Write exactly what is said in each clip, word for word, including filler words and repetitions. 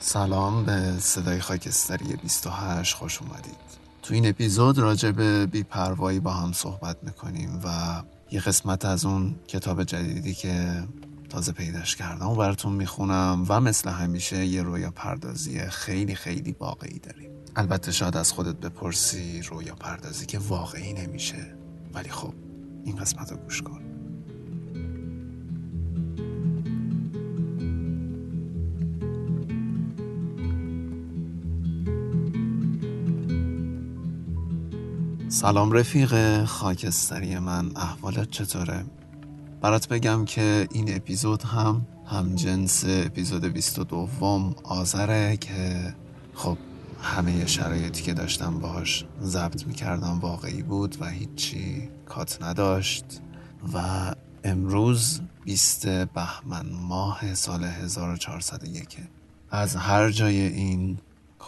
سلام به صدای خاکستری بیست و هشت خوش اومدید. تو این اپیزود راجع به بی پروایی با هم صحبت میکنیم و یه قسمت از اون کتاب جدیدی که تازه پیداش کردم و براتون میخونم و مثل همیشه یه رویا پردازی خیلی خیلی واقعی داریم. البته شاید از خودت بپرسی رویا پردازی که واقعی نمیشه، ولی خب این قسمت رو گوش کن. سلام رفیق خاکستری من، احوالت چطوره؟ برات بگم که این اپیزود هم همجنس اپیزود بیست و دو آذره که خب همه شرایطی که داشتم باهاش ضبط میکردم واقعی بود و هیچی کات نداشت و امروز بیستم بهمن ماه سال هزار و چهارصد و یک. از هر جای این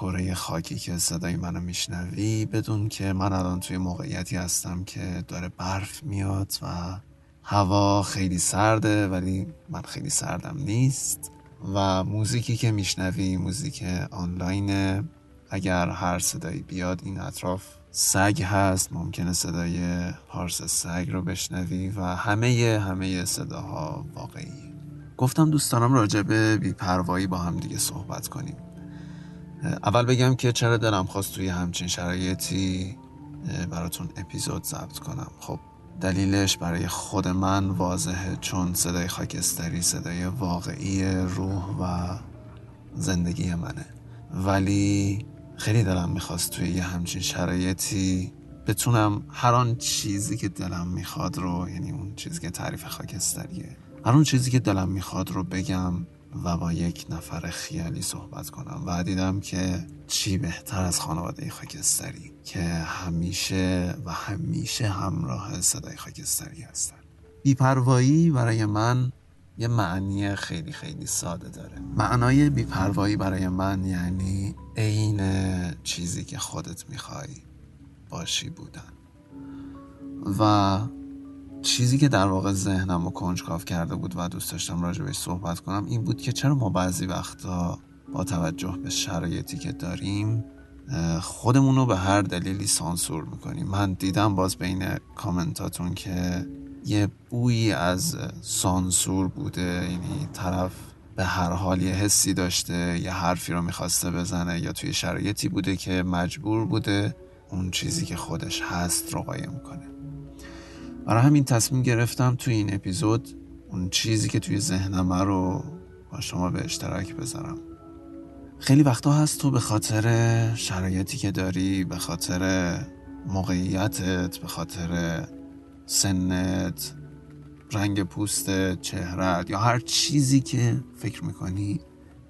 کره خاکی که صدای منو میشنوی بدون که من الان توی موقعیتی هستم که داره برف میاد و هوا خیلی سرده، ولی من خیلی سردم نیست و موزیکی که میشنوی موزیک آنلاینه. اگر هر صدایی بیاد این اطراف سگ هست، ممکنه صدای پارس سگ رو بشنوی و همه همه صداها واقعی. گفتم دوستانم راجع به بی پروایی با هم دیگه صحبت کنیم. اول بگم که چرا دلم خواست توی همچین شرایطی براتون اپیزود ضبط کنم. خب دلیلش برای خود من واضحه، چون صدای خاکستری صدای واقعی روح و زندگی منه، ولی خیلی دلم میخواست توی یه همچین شرایطی بتونم هر آن چیزی که دلم میخواد رو، یعنی اون چیزی که تعریف خاکستریه، هر اون چیزی که دلم میخواد رو بگم و با یک نفر خیالی صحبت کنم. و دیدم که چی بهتر از خانواده خاکستری که همیشه و همیشه همراه صدای خاکستری هستن. بیپروایی برای من یه معنی خیلی خیلی ساده داره. معنای بیپروایی برای من یعنی عین چیزی که خودت میخوای باشی بودن. و چیزی که در واقع ذهنم رو کنجکاو کرده بود و دوست داشتم راجع بهش صحبت کنم این بود که چرا ما بعضی وقتا با توجه به شرایطی که داریم خودمون رو به هر دلیلی سانسور میکنیم. من دیدم باز بین کامنتاتون که یه بویی از سانسور بوده، یعنی طرف به هر حال یه حسی داشته، یه حرفی رو میخواسته بزنه، یا توی شرایطی بوده که مجبور بوده اون چیزی که خودش هست رو قایم کنه. برای همین تصمیم گرفتم توی این اپیزود اون چیزی که توی ذهنم رو با شما به اشتراک بذارم. خیلی وقتا هست تو به خاطر شرایطی که داری، به خاطر موقعیتت، به خاطر سنت، رنگ پوست، چهرت، یا هر چیزی که فکر میکنی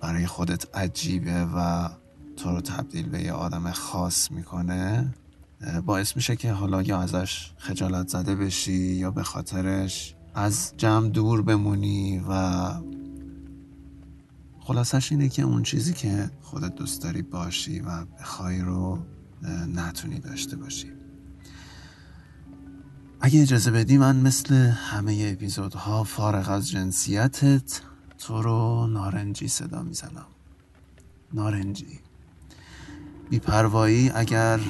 برای خودت عجیبه و تو رو تبدیل به یه آدم خاص میکنه، باعث میشه که حالا یا ازش خجالت زده بشی یا به خاطرش از جمع دور بمونی. و خلاصش اینه که اون چیزی که خودت دوست داری باشی و بخوای رو نتونی داشته باشی. اگه اجازه بدی من مثل همه اپیزودها فارغ از جنسیتت تو رو نارنجی صدا میزنم. نارنجی. بی‌پروایی اگر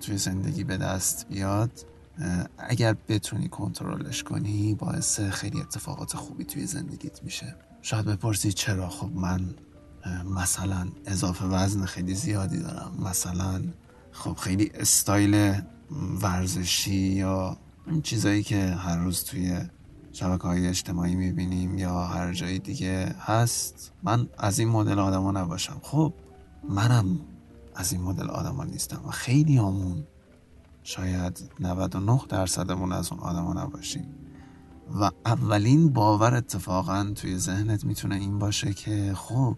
توی زندگی به دست بیاد، اگر بتونی کنترلش کنی، باعث خیلی اتفاقات خوبی توی زندگیت میشه. شاید بپرسی چرا؟ خب من مثلا اضافه وزن خیلی زیادی دارم، مثلا خب خیلی استایل ورزشی یا این چیزایی که هر روز توی شبکه‌های اجتماعی میبینیم یا هر جای دیگه هست، من از این مدل آدما نباشم. خب منم از این مدل آدم ها نیستم و خیلی همون، شاید نود و نه درصدمون از اون آدم ها نباشیم. و اولین باور اتفاقا توی ذهنت میتونه این باشه که خب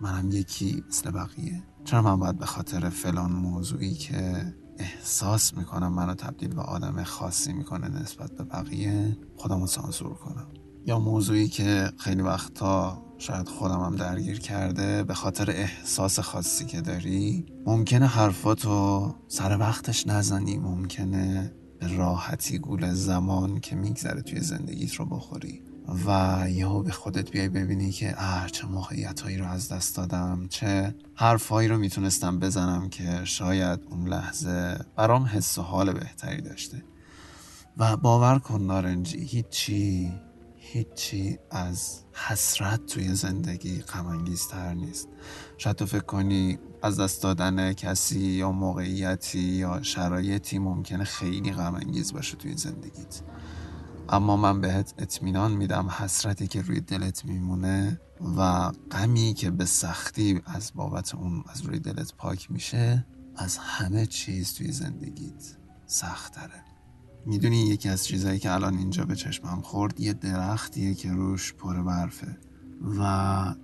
منم یکی مثل بقیه، چرا من باید به خاطر فلان موضوعی که احساس میکنم منو تبدیل به آدم خاصی میکنه نسبت به بقیه خودمو سانسور کنم؟ یا موضوعی که خیلی وقتا شاید خودم هم درگیر کرده، به خاطر احساس خاصی که داری ممکنه حرفاتو سر وقتش نزنی، ممکنه به راحتی گول زمان که میگذره توی زندگیت رو بخوری و یهو به خودت بیای ببینی که اه چه موقعیت هایی رو از دست دادم، چه حرف هایی رو میتونستم بزنم که شاید اون لحظه برام حس و حال بهتری داشته. و باور کن نارنجی، هیچی هیچی از حسرت توی زندگی غم انگیزتر نیست. شاید تو فکر کنی از دست دادن کسی یا موقعیتی یا شرایطی ممکنه خیلی غم انگیز باشه توی زندگیت، اما من بهت اطمینان میدم حسرتی که روی دلت میمونه و غمی که به سختی از بابت اون از روی دلت پاک میشه، از همه چیز توی زندگیت سخت‌تره. میدونی یکی از چیزایی که الان اینجا به چشمم خورد یه درختیه که روش پر برفه و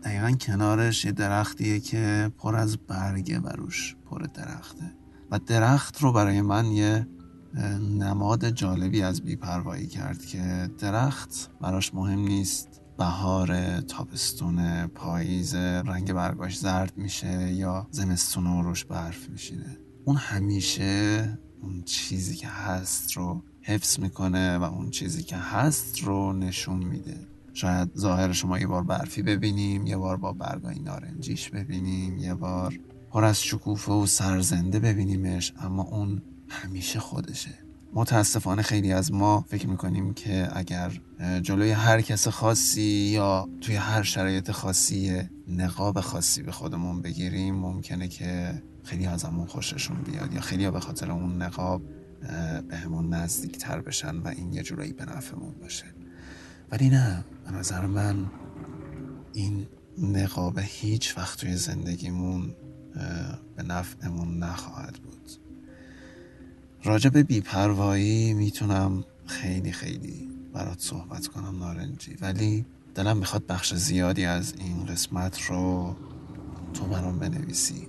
دقیقا کنارش یه درختیه که پر از برگه و روش پر درخته، و درخت رو برای من یه نماد جالبی از بی‌پروایی کرد که درخت براش مهم نیست بهار، تابستون، پاییز، رنگ برگاش زرد میشه یا زمستون و روش برف میشینه. اون همیشه اون چیزی که هست رو حفظ میکنه و اون چیزی که هست رو نشون میده. شاید ظاهر شما یه بار برفی ببینیم، یه بار با برگای نارنجیش ببینیم، یه بار پر از شکوفه و سرزنده ببینیمش، اما اون همیشه خودشه. متاسفانه خیلی از ما فکر میکنیم که اگر جلوی هر کس خاصی یا توی هر شرایط خاصی نقاب خاصی به خودمون بگیریم، ممکنه که خیلی از همون خوششون بیاد یا خیلی ها به خاطر اون نقاب به همون نزدیک تر بشن و این یه جورایی به نفعمون باشه. ولی نه، به نظر من این نقاب هیچ وقت توی زندگیمون به نفعمون نخواهد بود. راجع به بی‌پروایی میتونم خیلی خیلی برات صحبت کنم نارنجی، ولی دلم میخواد بخش زیادی از این قسمت رو تو برام بنویسی.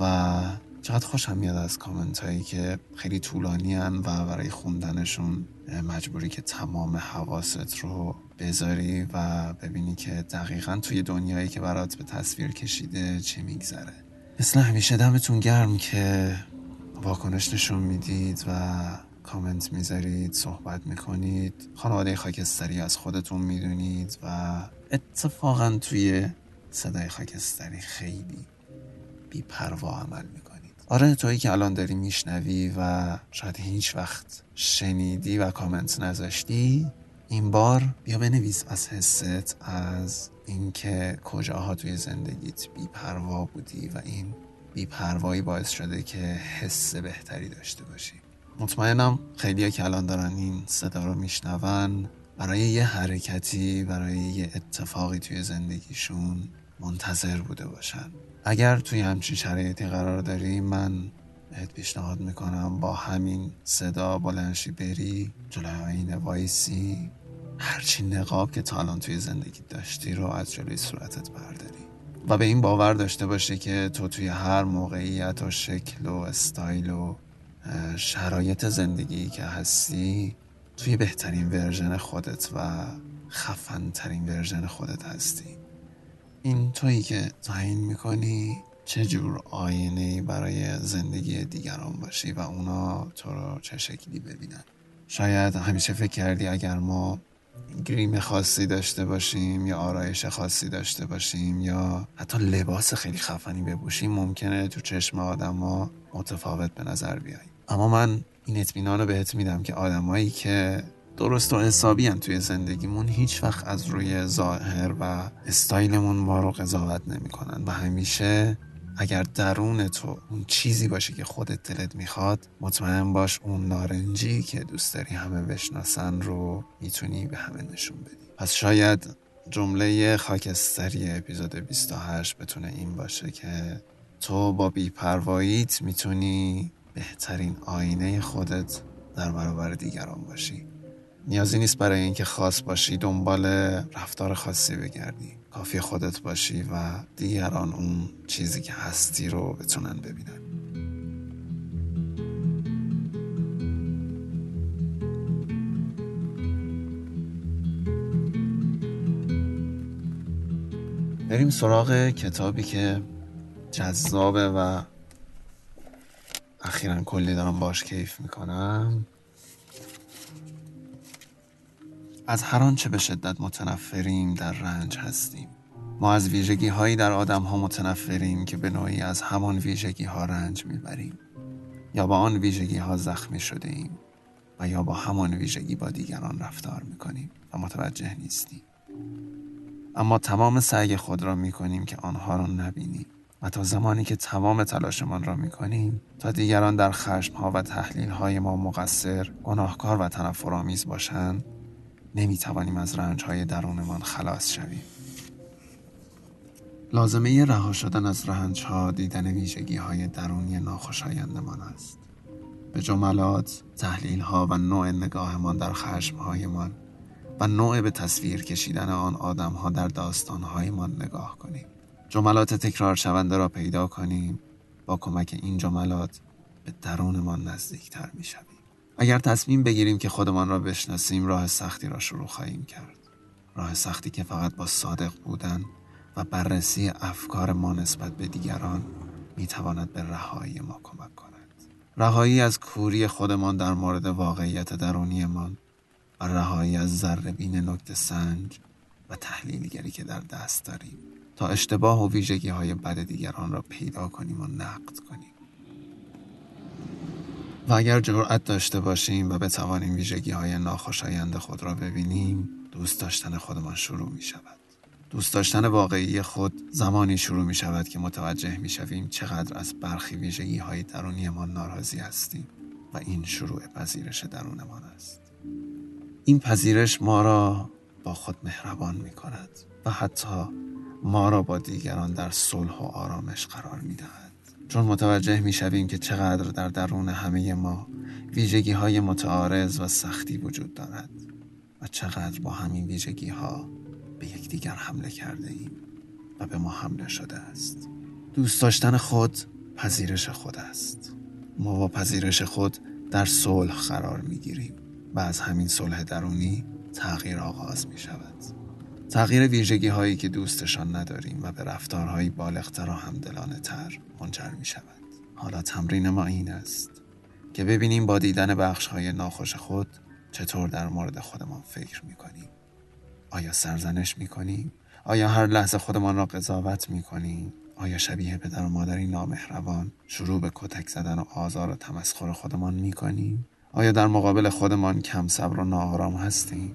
و چقدر خوشم میاد از کامنت هایی که خیلی طولانی هن و برای خوندنشون مجبوری که تمام حواست رو بذاری و ببینی که دقیقاً توی دنیایی که برات به تصویر کشیده چی میگذره. مثل همیشه دمتون گرم که واکنش نشون میدید و کامنت میذارید، صحبت میکنید، خانواده خاکستری از خودتون میدونید و اتفاقاً توی صدای خاکستری خیلی بی پروا عمل میکنید. آره، تویی که الان داری میشنوی و شاید هیچ وقت شنیدی و کامنت نذاشتی، این بار بیا بنویس از حست، از اینکه کجاها توی زندگیت بی پروا بودی و این بی پروایی باعث شده که حس بهتری داشته باشی. مطمئنم خیلیا که الان دارن این صدا رو میشنون برای یه حرکتی، برای یه اتفاقی توی زندگیشون منتظر بوده باشن. اگر توی همچین شرایطی قرار داری، من بهت پیشنهاد میکنم با همین صدا بلندشی بری جلوی آینه وایسی، هرچی نقاب که تا الان توی زندگی داشتی رو از جلوی صورتت برداری و به این باور داشته باشی که تو توی هر موقعیت و شکل و استایل و شرایط زندگی که هستی توی بهترین ورژن خودت و خفن‌ترین ورژن خودت هستی. این تویی که تعیین میکنی چه جور آینه‌ای برای زندگی دیگران باشی و اونا تو رو چه شکلی ببینن. شاید همیشه فکر کردی اگر ما گریم خاصی داشته باشیم یا آرایش خاصی داشته باشیم یا حتی لباس خیلی خفنی بپوشیم، ممکنه تو چشم آدم‌ها متفاوت به نظر بیاییم، اما من این اطمینان رو بهت میدم که آدمایی که درست و حسابی هم توی زندگیمون هیچ وقت از روی ظاهر و استایلمون ما رو قضاوت نمی کنن و همیشه اگر درون تو اون چیزی باشه که خودت دلت میخواد، مطمئن باش اون نارنجی که دوست داری همه بشناسن رو میتونی به همه نشون بدی. پس شاید جمله خاکستری اپیزود بیست و هشت بتونه این باشه که تو با بی‌پرواییت میتونی بهترین آینه خودت در برابر دیگران باشی. نیازی نیست برای اینکه خاص باشی دنبال رفتار خاصی بگردی، کافی خودت باشی و دیگران اون چیزی که هستی رو بتونن ببینن. بریم سراغ کتابی که جذابه و اخیراً کلی دارم باش کیف میکنم از هر آنچه به شدت متنفریم در رنج هستیم. ما از ویژگی هایی در آدم ها متنفریم که به نوعی از همان ویژگی ها رنج میبریم، یا با آن ویژگی ها زخمی شده ایم و یا با همان ویژگی با دیگران رفتار میکنیم و متوجه نیستیم. اما تمام سعی خود را میکنیم که آنها را نبینیم و تا زمانی که تمام تلاشمان را میکنیم تا دیگران در خشمها و تحلیل های ما مقصر، گناهکار و تنفرآمیز باشند، نمیتوانیم از رنج های درونمان خلاص شویم. لازمه رها شدن از رنج‌ها دیدن ویژگی‌های درونی ناخوشایندمان است. به جملات، تحلیل‌ها و نوع نگاهمان در خشم‌هایمان و نوع به تصویر کشیدن آن آدم‌ها در داستان‌هایمان نگاه کنیم. جملات تکرار شونده را پیدا کنیم. با کمک این جملات به درونمان نزدیک‌تر می‌شویم. اگر تصمیم بگیریم که خودمان را بشناسیم، راه سختی را شروع خواهیم کرد. راه سختی که فقط با صادق بودن و بررسی افکار ما نسبت به دیگران میتواند به رهایی ما کمک کند. رهایی از کوری خودمان در مورد واقعیت درونیمان و رهایی از ذره‌بین نکته سنج و تحلیلگری که در دست داریم تا اشتباه و ویژگی های بد دیگران را پیدا کنیم و نقد کنیم. و اگر جرأت داشته باشیم و بتوانیم ویژگی های ناخوشایند خود را ببینیم، دوست داشتن خودمان شروع می شود. دوست داشتن واقعی خود زمانی شروع می شود که متوجه می شویم چقدر از برخی ویژگی های درونی ما ناراضی هستیم و این شروع پذیرش درونمان است. این پذیرش ما را با خود مهربان می کند و حتی ما را با دیگران در صلح و آرامش قرار می دهد، چون متوجه می شویم که چقدر در درون همه ما ویژگی های متعارض و سختی وجود دارد و چقدر با همین ویژگی ها به یک دیگر حمله کرده ایم و به ما حمله شده است. دوست داشتن خود پذیرش خود است. ما با پذیرش خود در صلح قرار می گیریم و از همین صلح درونی تغییر آغاز می شود. تغییر ویژگی هایی که دوستشان نداریم و به رفتارهایی بالغتر و همدلانه تر منجر می شود. حالا تمرین ما این است که ببینیم با دیدن بخش های ناخوش خود چطور در مورد خودمان فکر می کنیم. آیا سرزنش میکنیم؟ آیا هر لحظه خودمان را قضاوت میکنیم؟ آیا شبیه پدر و مادری نامهربان شروع به کتک زدن و آزار و تمسخر خودمان میکنیم؟ آیا در مقابل خودمان کم صبر و ناآرام هستیم؟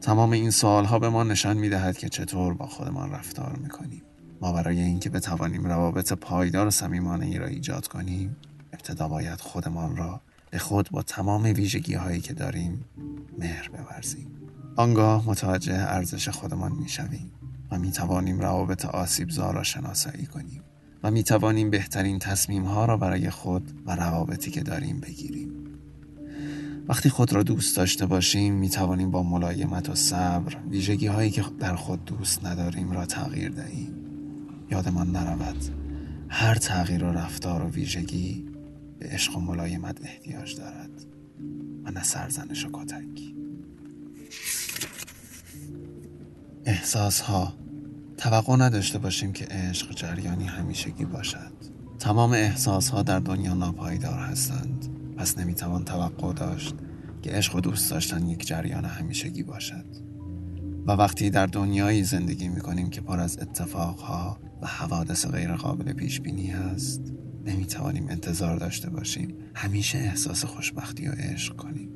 تمام این سوالها به ما نشان میدهد که چطور با خودمان رفتار میکنیم. ما برای اینکه بتوانیم روابط پایدار و صمیمانه‌ای را ایجاد کنیم، ابتدا باید خودمان را به خود با تمام ویژگی هایی که داریم مهر بورزیم. آنگاه متوجه ارزش خودمان میشویم و میتوانیم روابط آسیبزا را شناسایی کنیم و میتوانیم بهترین تصمیم ها را برای خود و روابطی که داریم بگیریم. وقتی خود را دوست داشته باشیم، میتوانیم با ملایمت و صبر ویژگی هایی که در خود دوست نداریم را تغییر دهیم. یادمان نرود هر تغییر و رفتار و ویژگی به عشق و ملایمت احتیاج دارد و نه سرزنش و کتک. احساس ها. توقع نداشته باشیم که عشق جریانی همیشگی باشد. تمام احساس ها در دنیا ناپایدار هستند، پس نمیتوان توقع داشت که عشق و دوست داشتن یک جریان همیشگی باشد. و وقتی در دنیایی زندگی میکنیم که پر از اتفاق ها و حوادث غیر قابل پیش بینی هست، نمیتوانیم انتظار داشته باشیم همیشه احساس خوشبختی و عشق کنیم.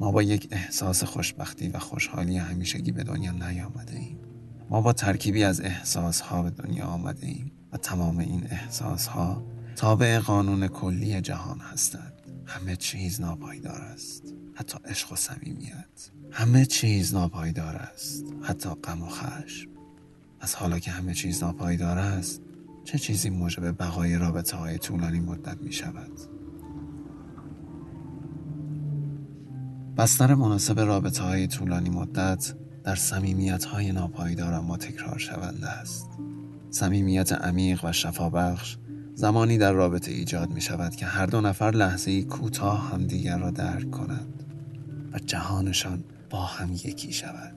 ما با یک احساس خوشبختی و خوشحالی همیشگی به دنیا نیامده ایم. ما با ترکیبی از احساس‌ها به دنیا آمده ایم و تمام این احساس‌ها تابع قانون کلی جهان هستند. همه چیز ناپایدار است، حتی عشق و صمیمیت. همه چیز ناپایدار است، حتی غم و خشم. از حالا که همه چیز ناپایدار است، چه چیزی موجب بقای رابطه‌های طولانی مدت می‌شود؟ بستر مناسب رابطه های طولانی مدت در صمیمیت های ناپایدار اما تکرار شونده است. صمیمیت عمیق و شفابخش زمانی در رابطه ایجاد می شود که هر دو نفر لحظه‌ای کوتاه همدیگر را درک کنند و جهانشان با هم یکی شود.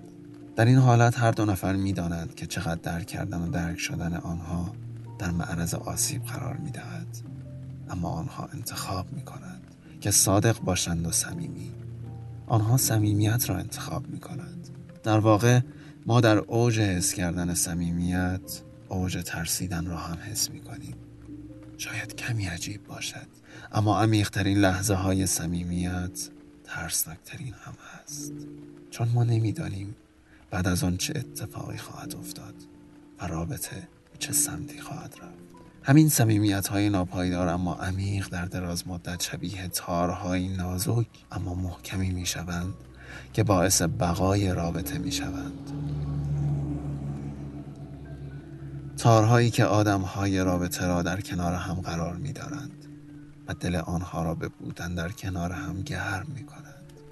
در این حالت هر دو نفر می دانند که چقدر درک کردن و درک شدن آنها در معرض آسیب قرار می دهد، اما آنها انتخاب می کنند که صادق باشند و صمیمی. آنها صمیمیت را انتخاب می‌کنند. در واقع ما در اوج حس کردن صمیمیت، اوج ترسیدن را هم حس می‌کنیم. شاید کمی عجیب باشد، اما عمیق‌ترین لحظه‌های صمیمیت ترسناک‌ترین هم است، چون ما نمی‌دانیم بعد از آن چه اتفاقی خواهد افتاد و رابطه چه سمتی خواهد رفت. همین صمیمیت‌های ناپایدار اما عمیق در دراز مدت شبیه تارهای نازک اما محکمی می‌شوند که باعث بقای رابطه می‌شوند. تارهایی که آدم‌های رابطه را در کنار هم قرار می‌دارند و دل آنها را به بودن در کنار هم گرم می‌کنند.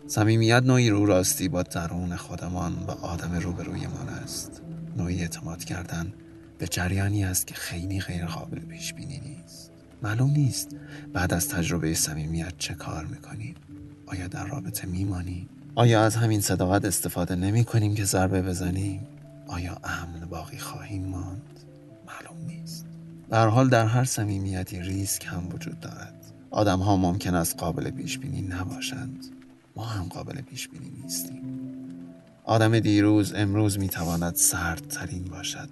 صمیمیت نوعی رو راستی با درون خودمان و آدم روبرویمان است. نوعی اعتماد کردن به جریانی است که خیلی غیر قابل پیش بینی نیست. معلوم نیست بعد از تجربه صمیمیت چه کار می‌کنیم. آیا در رابطه می‌مانیم؟ آیا از همین صداقت استفاده نمی‌کنیم که ضربه بزنیم؟ آیا امن باقی خواهیم ماند؟ معلوم نیست. به هر حال در هر صمیمیتی ریسک هم وجود دارد. آدم‌ها ممکن است قابل پیش بینی نباشند. ما هم قابل پیش بینی نیستیم. آدم دیروز امروز می‌تواند سردترین باشد،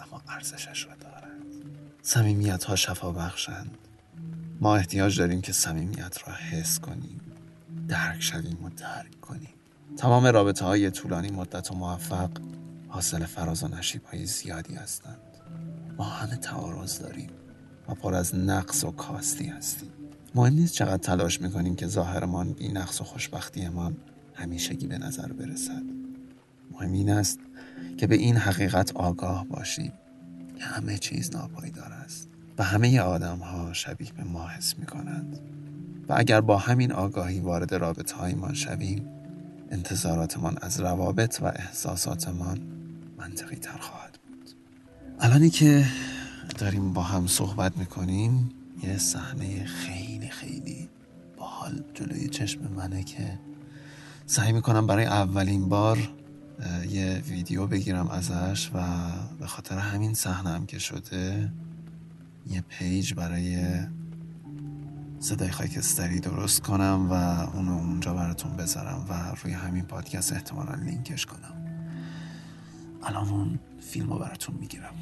اما ارزشش را دارد. صمیمیت‌ها شفابخشند. ما احتیاج داریم که صمیمیت را حس کنیم، درک شویم و درک کنیم. تمام رابطه‌های طولانی مدت و موفق حاصل فراز و نشیب‌های زیادی هستند. ما همه تعارض داریم و پر از نقص و کاستی هستیم. مهم نیست چقدر تلاش میکنیم که ظاهرمان، بی نقص و خوشبختیمان همیشگی به نظر برسد. مهم این است که به این حقیقت آگاه باشیم که همه چیز ناپایدار است و همه آدم‌ها شبیه به ما حس میکنند و اگر با همین آگاهی وارد رابطه‌هایمان شویم، انتظاراتمان از روابط و احساساتمان منطقی تر خواهد بود. الانی که داریم با هم صحبت میکنیم، یه صحنه خیلی خیلی باحال جلوی چشم منه که سعی میکنم برای اولین بار یه ویدیو بگیرم ازش و به خاطر همین صحنه هم که شده یه پیج برای صدای خاکستری درست کنم و اونو اونجا براتون بذارم و روی همین پادکست احتمالاً لینکش کنم. الان اون فیلم رو براتون میگیرم.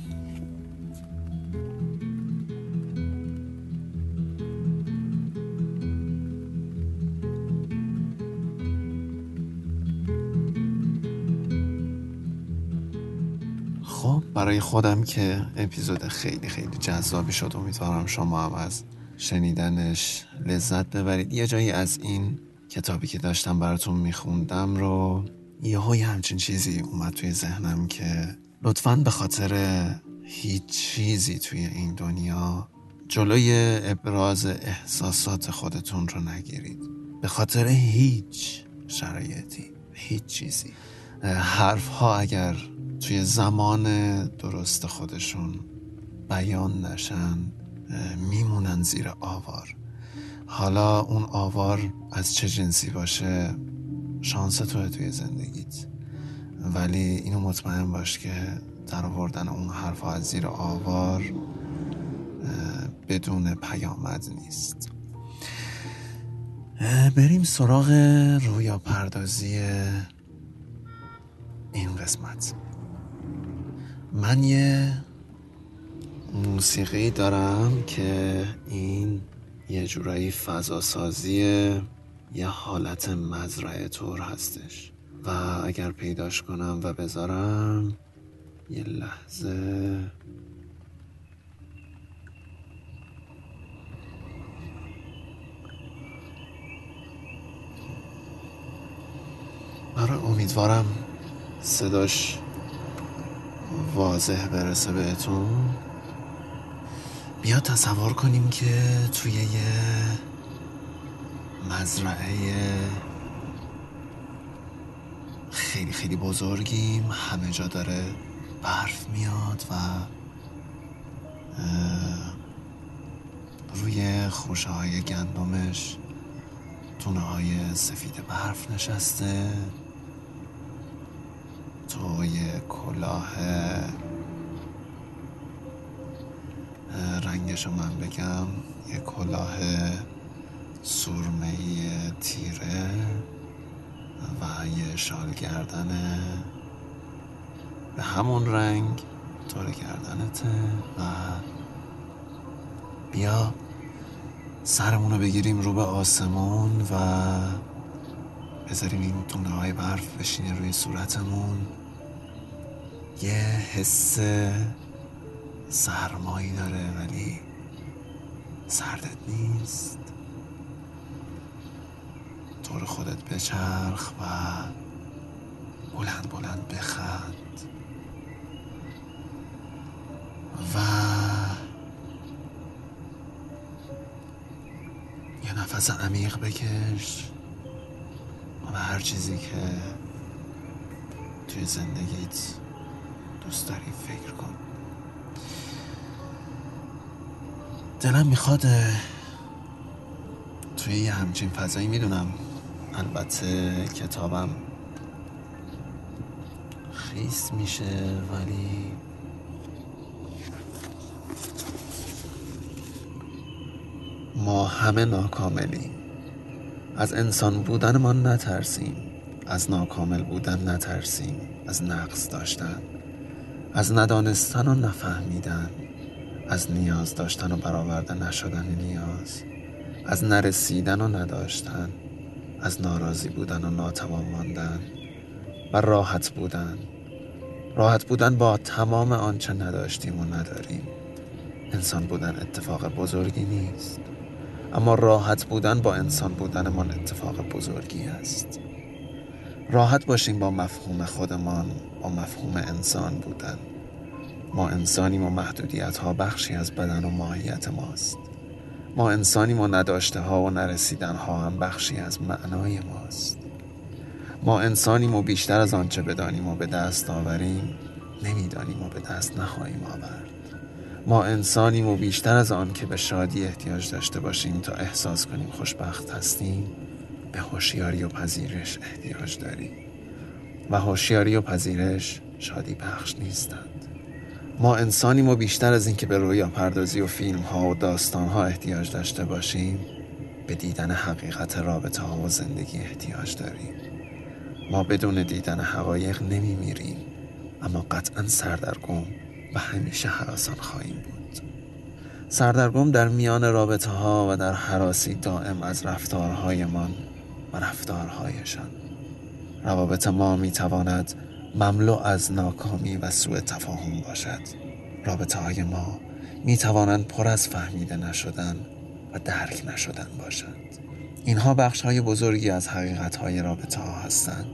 برای خودم که اپیزود خیلی خیلی جذابی شد، امیدوارم شما هم از شنیدنش لذت ببرید. یه جایی از این کتابی که داشتم براتون میخوندم رو یه های همچین چیزی اومد توی ذهنم که لطفاً به خاطر هیچ چیزی توی این دنیا جلوی ابراز احساسات خودتون رو نگیرید. به خاطر هیچ شرایطی، هیچ چیزی. حرف ها اگر توی زمان درست خودشون بیان نشن، میمونن زیر آوار. حالا اون آوار از چه جنسی باشه شانس توه توی زندگیت، ولی اینو مطمئن باش که در آوردن اون حرفا از زیر آوار بدون پیامد نیست. بریم سراغ رویا پردازی این قسمت. من یه موسیقی دارم که این یه جورایی فضاسازی یه حالت مزرعه تور هستش و اگر پیداش کنم و بذارم، یه لحظه برای امیدوارم صداش واضح برسه بهتون. بیا تصور کنیم که توی یه مزرعه خیلی خیلی بزرگیم، همه جا داره برف میاد و روی خوشه های گندمش تونه های سفید برف نشسته. تو یه کلاه رنگشو من بگم، یه کلاه سرمه‌ای تیره و یه اشاره کردن به همون رنگ طوره کردنته و بیا سرمونو بگیریم رو به آسمون و بذاریم این تونه های برف بشینه روی صورتمون. یه حس سرمایی داره ولی سردت نیست. دور خودت بچرخ و بلند بلند بخند و یه نفس عمیق بکش و هر چیزی که توی زندگیت دوست داری فکر کن. دلم میخواد توی یه همچین فضایی، میدونم البته کتابم خیس میشه ولی ما همه ناکاملیم. از انسان بودن ما نترسیم، از ناکامل بودن نترسیم، از نقص داشتن، از ندانستن و نفهمیدن، از نیاز داشتن و برآورده نشدن نیاز، از نرسیدن و نداشتن، از ناراضی بودن و ناتمام ماندن و راحت بودن. راحت بودن با تمام آنچه نداشتیم و نداریم. انسان بودن اتفاق بزرگی نیست، اما راحت بودن با انسان بودن من اتفاق بزرگی است. راحت باشیم با مفهوم خودمان، با مفهوم انسان بودن. ما انسانیم و محدودیت ها بخشی از بدن و ماهیت ماست. ما انسانیم و نداشته ها و نرسیدن ها هم بخشی از معنای ماست. ما انسانیم و بیشتر از آنچه بدانیم و به دست آوریم نمیدانیم و به دست نخواهیم آورد. ما انسانیم و بیشتر از آن که به شادی احتیاج داشته باشیم تا احساس کنیم خوشبخت هستیم، به هوشیاری و پذیرش احتیاج داریم و هوشیاری و پذیرش شادی بخش نیستند. ما انسانیم و بیشتر از این که به رویا پردازی و فیلم ها و داستان ها احتیاج داشته باشیم، به دیدن حقیقت رابطه ها و زندگی احتیاج داریم. ما بدون دیدن حقایق نمی میریم، اما قطعا سردرگم و همیشه هراسان خواهیم بود. سردرگم در میان رابطه ها و در هراسی دائم از رفتارهایمان و رفتارهایشان. روابط ما می تواند مملو از ناکامی و سوء تفاهم باشد. رابطه های ما می توانند پر از فهمیده نشدن و درک نشدن باشد. اینها بخش های بزرگی از حقیقت های رابطه ها هستند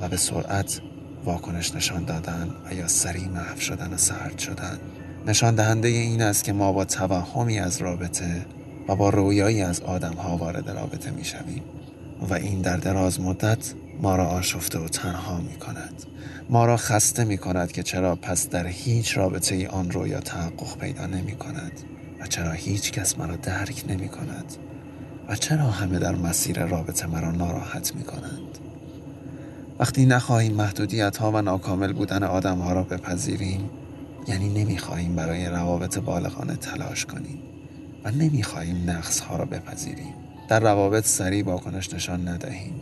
و به سرعت واکنش نشان دادن و یا سریع محو شدن و سرد شدن نشان دهنده این است که ما با توهمی از رابطه و با رویایی از آدم ها وارد رابطه می شویم و این در دراز مدت ما را آشفته و تنها می کند. ما را خسته می کند که چرا پس در هیچ رابطه ای آن رویا تحقق پیدا نمی کند و چرا هیچ کس مرا درک نمی کند و چرا همه در مسیر رابطه مرا ناراحت می کنند. وقتی نخواهیم محدودیت ها و ناکامل بودن آدم ها را بپذیریم، یعنی نمیخواهیم برای روابط بالغانه تلاش کنیم و نمیخواهیم نقص ها را بپذیریم. در روابط سریع واکنش نشان ندهیم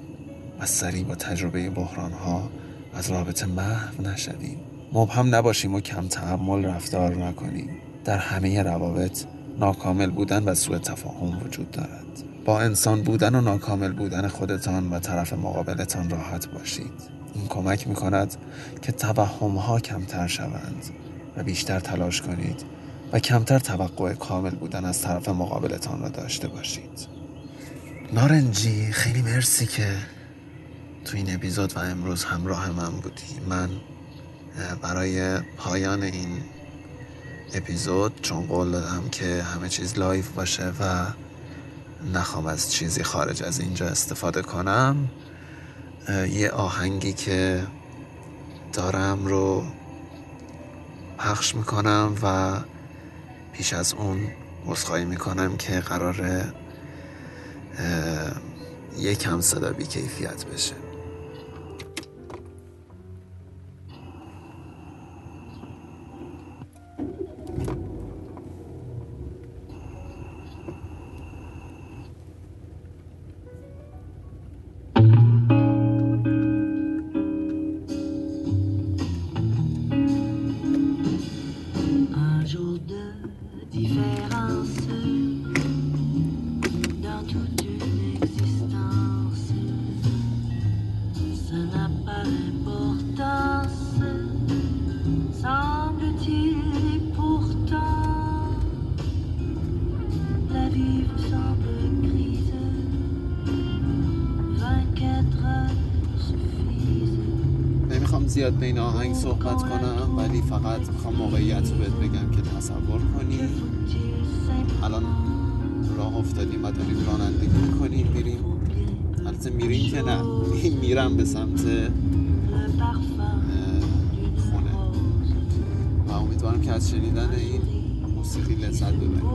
و سریع با تجربه بحران ها از رابطه محو نشویم. مبهم نباشیم و کم تحمل رفتار نکنیم. در همه روابط ناکامل بودن و سوء تفاهم وجود دارد. با انسان بودن و ناکامل بودن خودتان و طرف مقابلتان راحت باشید. این کمک می کند که توهم ها کمتر شوند و بیشتر تلاش کنید و کمتر توقع کامل بودن از طرف مقابلتان را داشته باشید. نارنجی، خیلی مرسی که تو این اپیزود و امروز همراه من بودی. من برای پایان این اپیزود، چون قول دادم که همه چیز لایف باشه و نخوام از چیزی خارج از اینجا استفاده کنم، یه آهنگی که دارم رو پخش میکنم و پیش از اون عذرخواهی میکنم که قراره یکم صدا بی کیفیت بشه. نمیخوام زیاد به این آهنگ صحبت کنم، ولی فقط میخوام موقعیت رو بهت بگم که تصور کنی الان راه افتادیم و داریم رانندگی میکنیم میریم، البته میریم که نه میرم به سمت خونه و امیدوارم که از شنیدن این موسیقی لذت ببریم.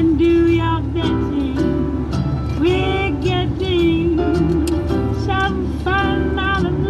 and do your dancing. We're getting some fun out of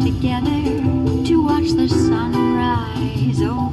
together to watch the sun rise. Oh.